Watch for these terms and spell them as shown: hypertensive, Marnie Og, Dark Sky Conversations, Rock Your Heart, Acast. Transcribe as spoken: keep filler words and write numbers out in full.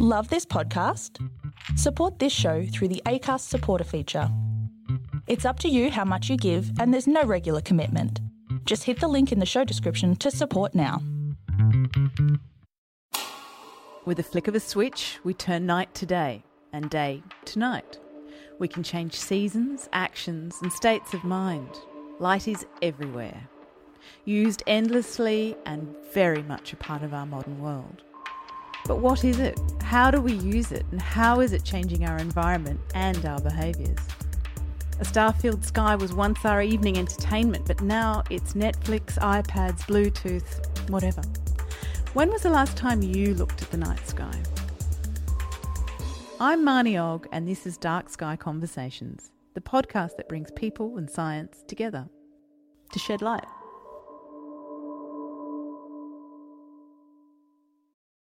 Love this podcast? Support this show through the Acast supporter feature. It's up to you how much you give and there's no regular commitment. Just hit the link in the show description to support now. With a flick of a switch, we turn night to day and day to night. We can change seasons, actions and states of mind. Light is everywhere, used endlessly and very much a part of our modern world. But what is it? How do we use it? And how is it changing our environment and our behaviours? A star-filled sky was once our evening entertainment, but now it's Netflix, iPads, Bluetooth, whatever. When was the last time you looked at the night sky? I'm Marnie Og and this is Dark Sky Conversations, the podcast that brings people and science together to shed light.